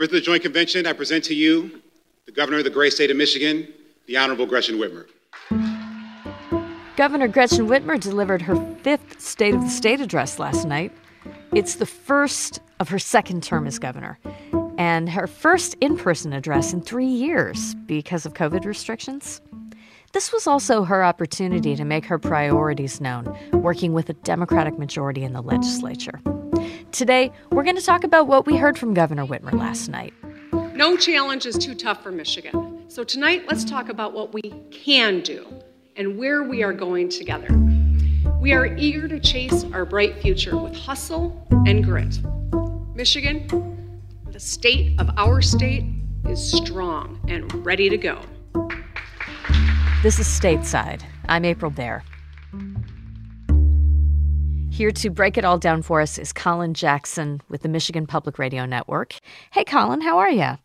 For the Joint Convention, I present to you the Governor of the great state of Michigan, the Honorable Gretchen Whitmer. Governor Gretchen Whitmer delivered her fifth State of the State address last night. It's the first of her second term as governor, and her first in-person address in 3 years because of COVID restrictions. This was also her opportunity to make her priorities known, working with a Democratic majority in the legislature. Today, we're going to talk about what we heard from Governor Whitmer last night. No challenge is too tough for Michigan. So tonight, let's talk about what we can do and where we are going together. We are eager to chase our bright future with hustle and grit. Michigan, the state of our state, is strong and ready to go. This is Stateside. I'm April Baer. Here to break it all down for us is Colin Jackson with the Michigan Public Radio Network. Hey, Colin, how are you?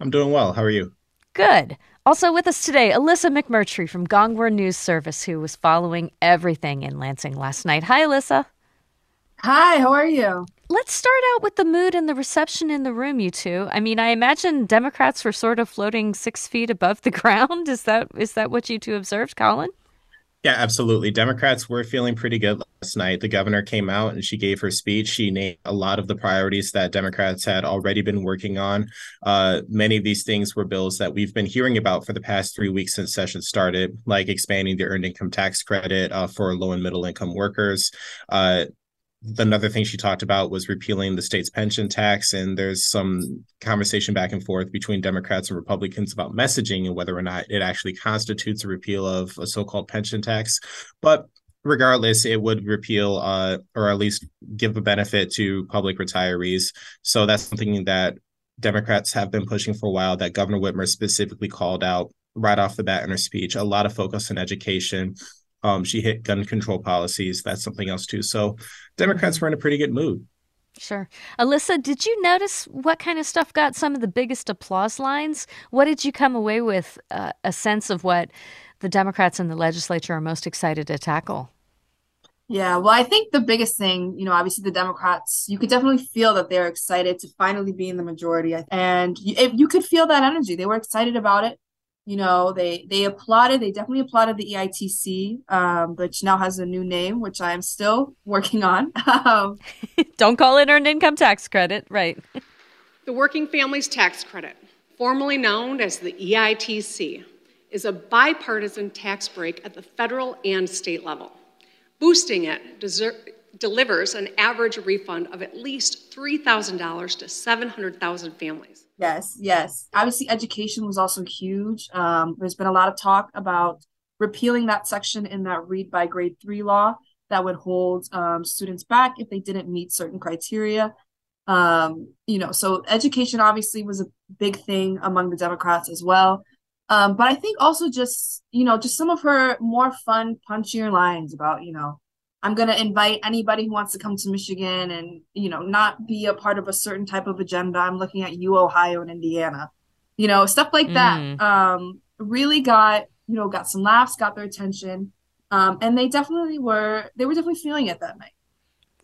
I'm doing well. How are you? Good. Also with us today, Alyssa McMurtry from Gongwer News Service, who was following everything in Lansing last night. Hi, Alyssa. Hi, how are you? Let's start out with the mood and the reception in the room, you two. I mean, I imagine Democrats were sort of floating 6 feet above the ground. Is that what you two observed, Colin? Yeah, absolutely. Democrats were feeling pretty good last night. The governor came out and she gave her speech. She named a lot of the priorities that Democrats had already been working on. Many of these things were bills that we've been hearing about for the past 3 weeks since session started, like expanding the Earned Income Tax Credit for low and middle income workers. Another thing she talked about was repealing the state's pension tax, and there's some conversation back and forth between Democrats and Republicans about messaging and whether or not it actually constitutes a repeal of a so-called pension tax. But regardless, it would repeal or at least give a benefit to public retirees. So that's something that Democrats have been pushing for a while, that Governor Whitmer specifically called out right off the bat in her speech. A lot of focus on education. She hit gun control policies. That's something else, too. So Democrats were in a pretty good mood. Sure. Alyssa, did you notice what kind of stuff got some of the biggest applause lines? What did you come away with a sense of what the Democrats in the legislature are most excited to tackle? Yeah, well, I think the biggest thing, obviously the Democrats, you could definitely feel that they're excited to finally be in the majority. And you could feel that energy. They were excited about it. They applauded. They definitely applauded the EITC, which now has a new name, which I am still working on. Don't call it Earned Income Tax Credit, right? The Working Families Tax Credit, formerly known as the EITC, is a bipartisan tax break at the federal and state level. Boosting it delivers an average refund of at least $3,000 to 700,000 families. Yes. Obviously, education was also huge. There's been a lot of talk about repealing that section in that Read by Grade Three law that would hold students back if they didn't meet certain criteria. So education obviously was a big thing among the Democrats as well. But I think also just some of her more fun, punchier lines about, I'm going to invite anybody who wants to come to Michigan and, not be a part of a certain type of agenda. I'm looking at you, Ohio and Indiana, stuff like that. Really got some laughs, got their attention. And they were definitely feeling it that night.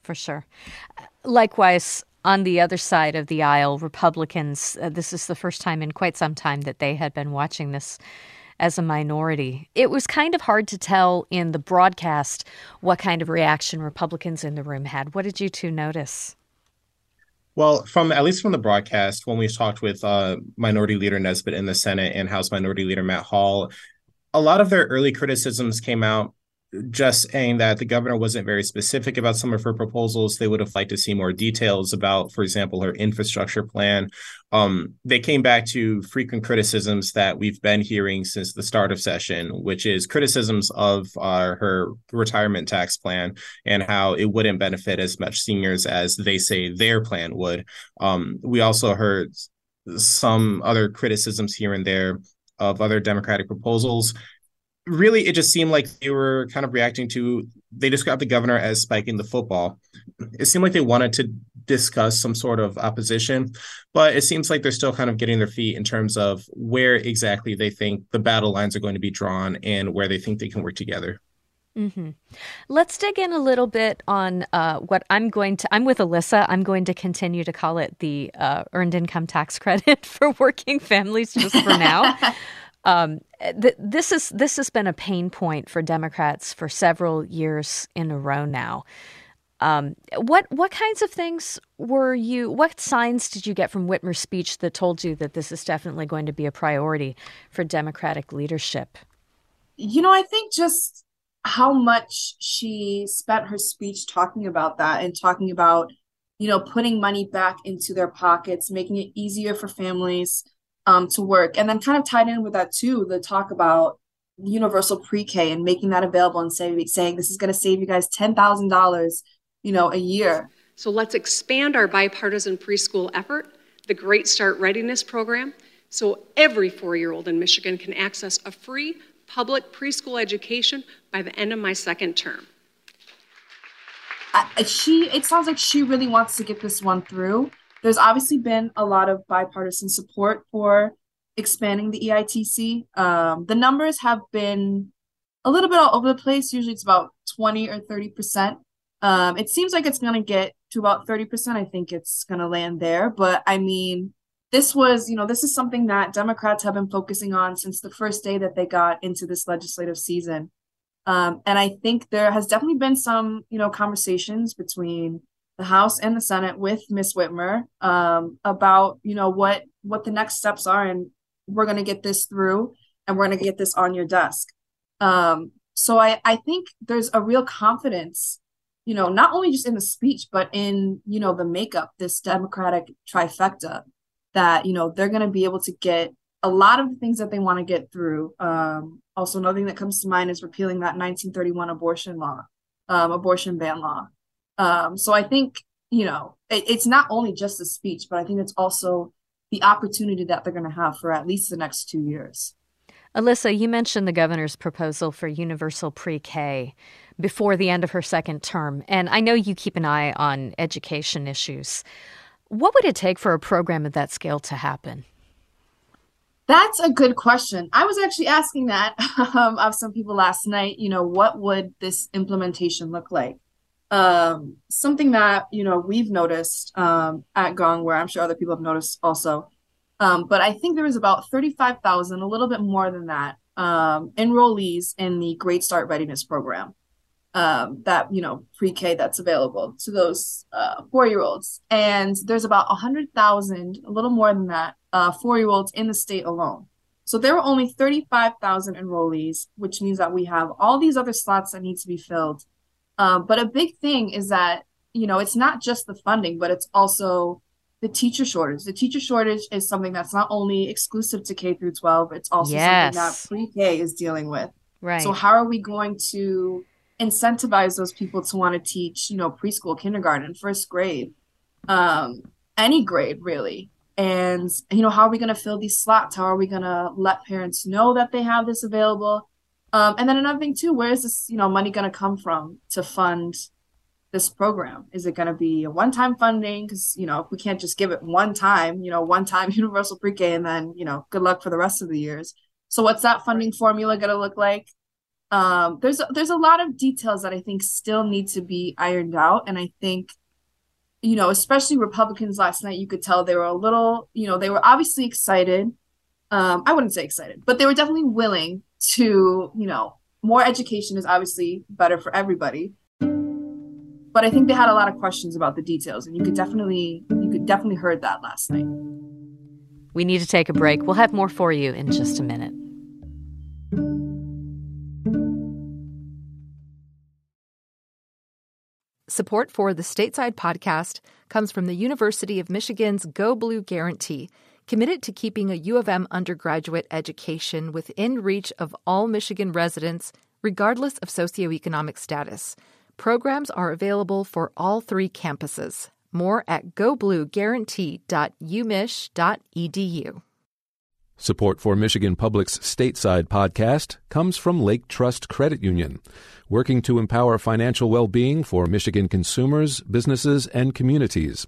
For sure. Likewise, on the other side of the aisle, Republicans, this is the first time in quite some time that they had been watching this as a minority. It was kind of hard to tell in the broadcast what kind of reaction Republicans in the room had. What did you two notice? Well, at least from the broadcast, when we talked with Minority Leader Nesbitt in the Senate and House Minority Leader Matt Hall, a lot of their early criticisms came out just saying that the governor wasn't very specific about some of her proposals. They would have liked to see more details about, for example, her infrastructure plan. They came back to frequent criticisms that we've been hearing since the start of session, which is criticisms of her retirement tax plan and how it wouldn't benefit as much seniors as they say their plan would. We also heard some other criticisms here and there of other Democratic proposals. Really, it just seemed like they were kind of reacting to, they described the governor as spiking the football. It seemed like they wanted to discuss some sort of opposition, but it seems like they're still kind of getting their feet in terms of where exactly they think the battle lines are going to be drawn and where they think they can work together. Mm-hmm. Let's dig in a little bit on what I'm with Alyssa. I'm going to continue to call it the Earned Income Tax Credit for Working Families just for now. This has been a pain point for Democrats for several years in a row now. What kinds of things what signs did you get from Whitmer's speech that told you that this is definitely going to be a priority for Democratic leadership? You know, I think just how much she spent her speech talking about that and talking about, you know, putting money back into their pockets, making it easier for families to work. And then kind of tied in with that, too, the talk about universal pre-K and making that available and saying this is going to save you guys $10,000, you know, a year. So let's expand our bipartisan preschool effort, the Great Start Readiness Program, so every 4-year-old in Michigan can access a free public preschool education by the end of my second term. It sounds like she really wants to get this one through. There's obviously been a lot of bipartisan support for expanding the EITC. The numbers have been a little bit all over the place. Usually it's about 20 or 30%. It seems like it's going to get to about 30%. I think it's going to land there. But I mean, this is something that Democrats have been focusing on since the first day that they got into this legislative season. And I think there has definitely been some, conversations between the House and the Senate with Ms. Whitmer about, what the next steps are, and we're going to get this through and we're going to get this on your desk. So I think there's a real confidence, not only just in the speech, but in, the makeup, this Democratic trifecta, that, they're going to be able to get a lot of the things that they want to get through. Also, another thing that comes to mind is repealing that 1931 abortion ban law. So I think, it's not only just the speech, but I think it's also the opportunity that they're going to have for at least the next 2 years. Alyssa, you mentioned the governor's proposal for universal pre-K before the end of her second term. And I know you keep an eye on education issues. What would it take for a program of that scale to happen? That's a good question. I was actually asking that of some people last night, what would this implementation look like? Something that, we've noticed at Gongwer, where I'm sure other people have noticed also. But I think there was about 35,000, a little bit more than that, enrollees in the Great Start Readiness Program. Pre-K that's available to those 4-year-olds. And there's about 100,000, a little more than that, 4-year-olds in the state alone. So there were only 35,000 enrollees, which means that we have all these other slots that need to be filled. But a big thing is that, it's not just the funding, but it's also the teacher shortage. The teacher shortage is something that's not only exclusive to K through 12, it's also something that pre-K is dealing with. Right. So how are we going to incentivize those people to want to teach, preschool, kindergarten, first grade, any grade really? And, how are we going to fill these slots? How are we going to let parents know that they have this available? And then another thing too, where is this, money going to come from to fund this program? Is it going to be a one-time funding? Because, we can't just give it one time universal pre-K and then, good luck for the rest of the years. So what's that funding formula going to look like? There's a lot of details that I think still need to be ironed out. And I think, especially Republicans last night, you could tell they were a little, they were obviously excited. I wouldn't say excited, but they were definitely willing to, more education is obviously better for everybody. But I think they had a lot of questions about the details, and you could definitely heard that last night. We need to take a break. We'll have more for you in just a minute. Support for the Stateside podcast comes from the University of Michigan's Go Blue Guarantee, committed to keeping a U of M undergraduate education within reach of all Michigan residents, regardless of socioeconomic status. Programs are available for all 3 campuses. More at goblueguarantee.umich.edu. Support for Michigan Public's Stateside podcast comes from Lake Trust Credit Union, working to empower financial well-being for Michigan consumers, businesses, and communities.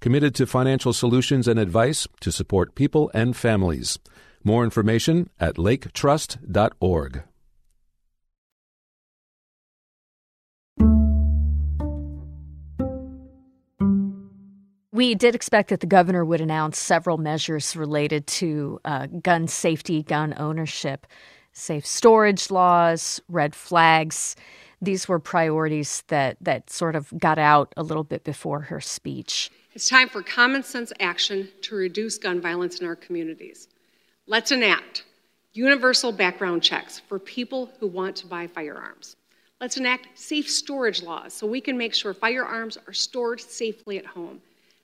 Committed to financial solutions and advice to support people and families. More information at laketrust.org. We did expect that the governor would announce several measures related to gun safety, gun ownership, safe storage laws, red flags. These were priorities that sort of got out a little bit before her speech. It's time for common sense action to reduce gun violence in our communities. Let's enact universal background checks for people who want to buy firearms. Let's enact safe storage laws so we can make sure firearms are stored safely at home.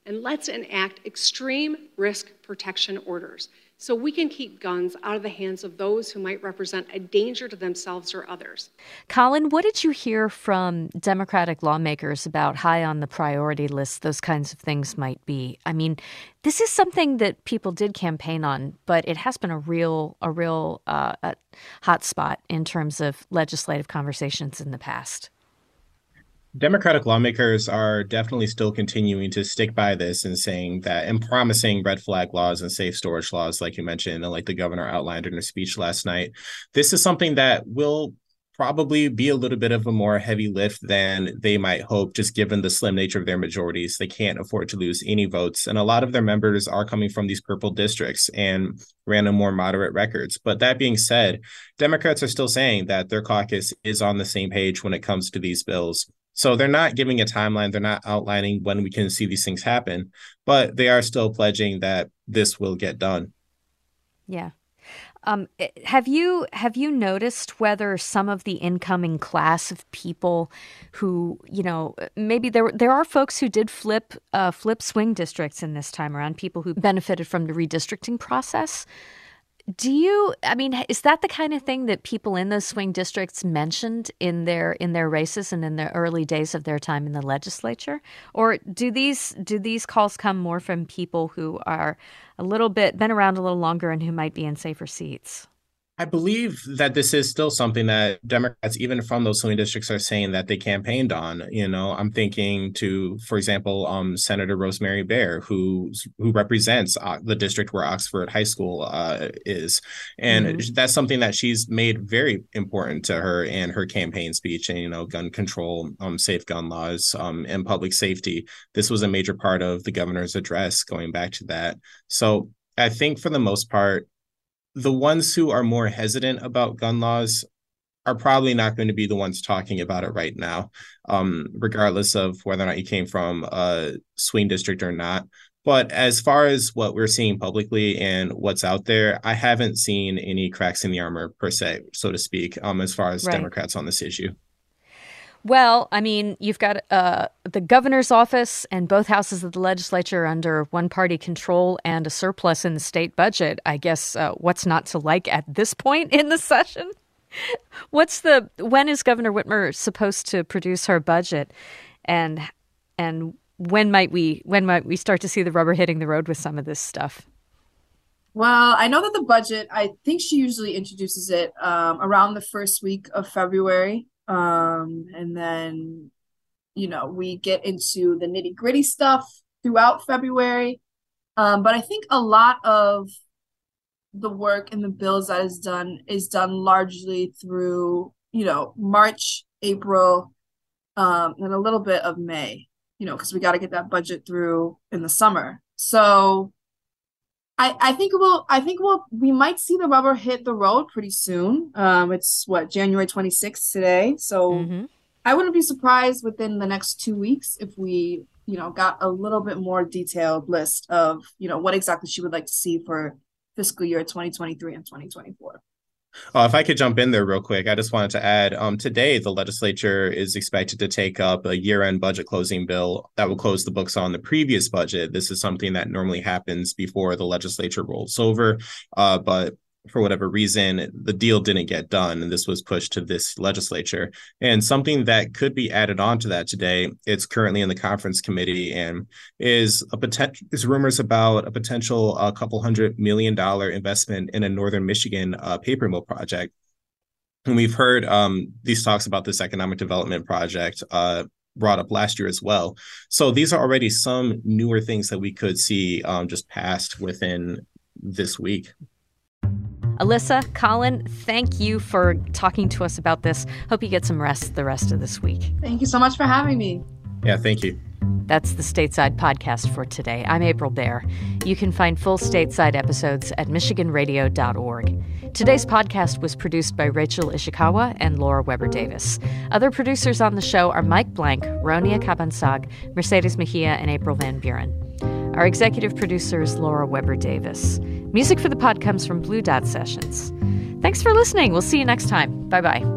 And let's enact extreme risk protection orders so we can keep guns out of the hands of those who might represent a danger to themselves or others. Colin, what did you hear from Democratic lawmakers about high on the priority list those kinds of things might be? I mean, this is something that people did campaign on, but it has been a real hot spot in terms of legislative conversations in the past. Democratic lawmakers are definitely still continuing to stick by this and saying that and promising red flag laws and safe storage laws, like you mentioned, and like the governor outlined in her speech last night. This is something that will probably be a little bit of a more heavy lift than they might hope, just given the slim nature of their majorities. They can't afford to lose any votes. And a lot of their members are coming from these purple districts and ran on more moderate records. But that being said, Democrats are still saying that their caucus is on the same page when it comes to these bills. So they're not giving a timeline. They're not outlining when we can see these things happen, but they are still pledging that this will get done. Yeah. Have you noticed whether some of the incoming class of people who, you know, maybe there are folks who did flip swing districts in this time around, people who benefited from the redistricting process? Is that the kind of thing that people in those swing districts mentioned in their races and in the early days of their time in the legislature? Or do these calls come more from people who are been around a little longer and who might be in safer seats? I believe that this is still something that Democrats, even from those swing districts, are saying that they campaigned on. You know, I'm thinking to, for example, Senator Rosemary Baer, who represents the district where Oxford High School is. And that's something that she's made very important to her in her campaign speech. And, you know, gun control, safe gun laws, and public safety. This was a major part of the governor's address, going back to that. So I think for the most part, the ones who are more hesitant about gun laws are probably not going to be the ones talking about it right now, regardless of whether or not you came from a swing district or not. But as far as what we're seeing publicly and what's out there, I haven't seen any cracks in the armor per se, so to speak, as far as Democrats on this issue. Well, I mean, you've got the governor's office and both houses of the legislature under one-party control and a surplus in the state budget. I guess what's not to like at this point in the session? When is Governor Whitmer supposed to produce her budget, and when might we start to see the rubber hitting the road with some of this stuff? Well, I know that the budget, I think she usually introduces it around the first week of February. And then, you know, we get into the nitty gritty stuff throughout February. But I think a lot of the work and the bills that is done largely through, you know, March, April, and a little bit of May, you know, because we got to get that budget through in the summer. So we might see the rubber hit the road pretty soon. It's January 26th today. So I wouldn't be surprised within the next 2 weeks if we, you know, got a little bit more detailed list of, you know, what exactly she would like to see for fiscal year 2023 and 2024. If I could jump in there real quick, I just wanted to add, today the legislature is expected to take up a year-end budget closing bill that will close the books on the previous budget. This is something that normally happens before the legislature rolls over, but for whatever reason, the deal didn't get done, and this was pushed to this legislature. And something that could be added on to that today, it's currently in the conference committee, and is rumors about a potential $200 million investment in a northern Michigan paper mill project. And we've heard these talks about this economic development project brought up last year as well. So these are already some newer things that we could see just passed within this week. Alyssa, Colin, thank you for talking to us about this. Hope you get some rest the rest of this week. Thank you so much for having me. Yeah, thank you. That's the Stateside Podcast for today. I'm April Baer. You can find full Stateside episodes at michiganradio.org. Today's podcast was produced by Rachel Ishikawa and Laura Weber Davis. Other producers on the show are Mike Blank, Ronia Kabansag, Mercedes Mejia, and April Van Buren. Our executive producer is Laura Weber Davis. Music for the pod comes from Blue Dot Sessions. Thanks for listening. We'll see you next time. Bye-bye.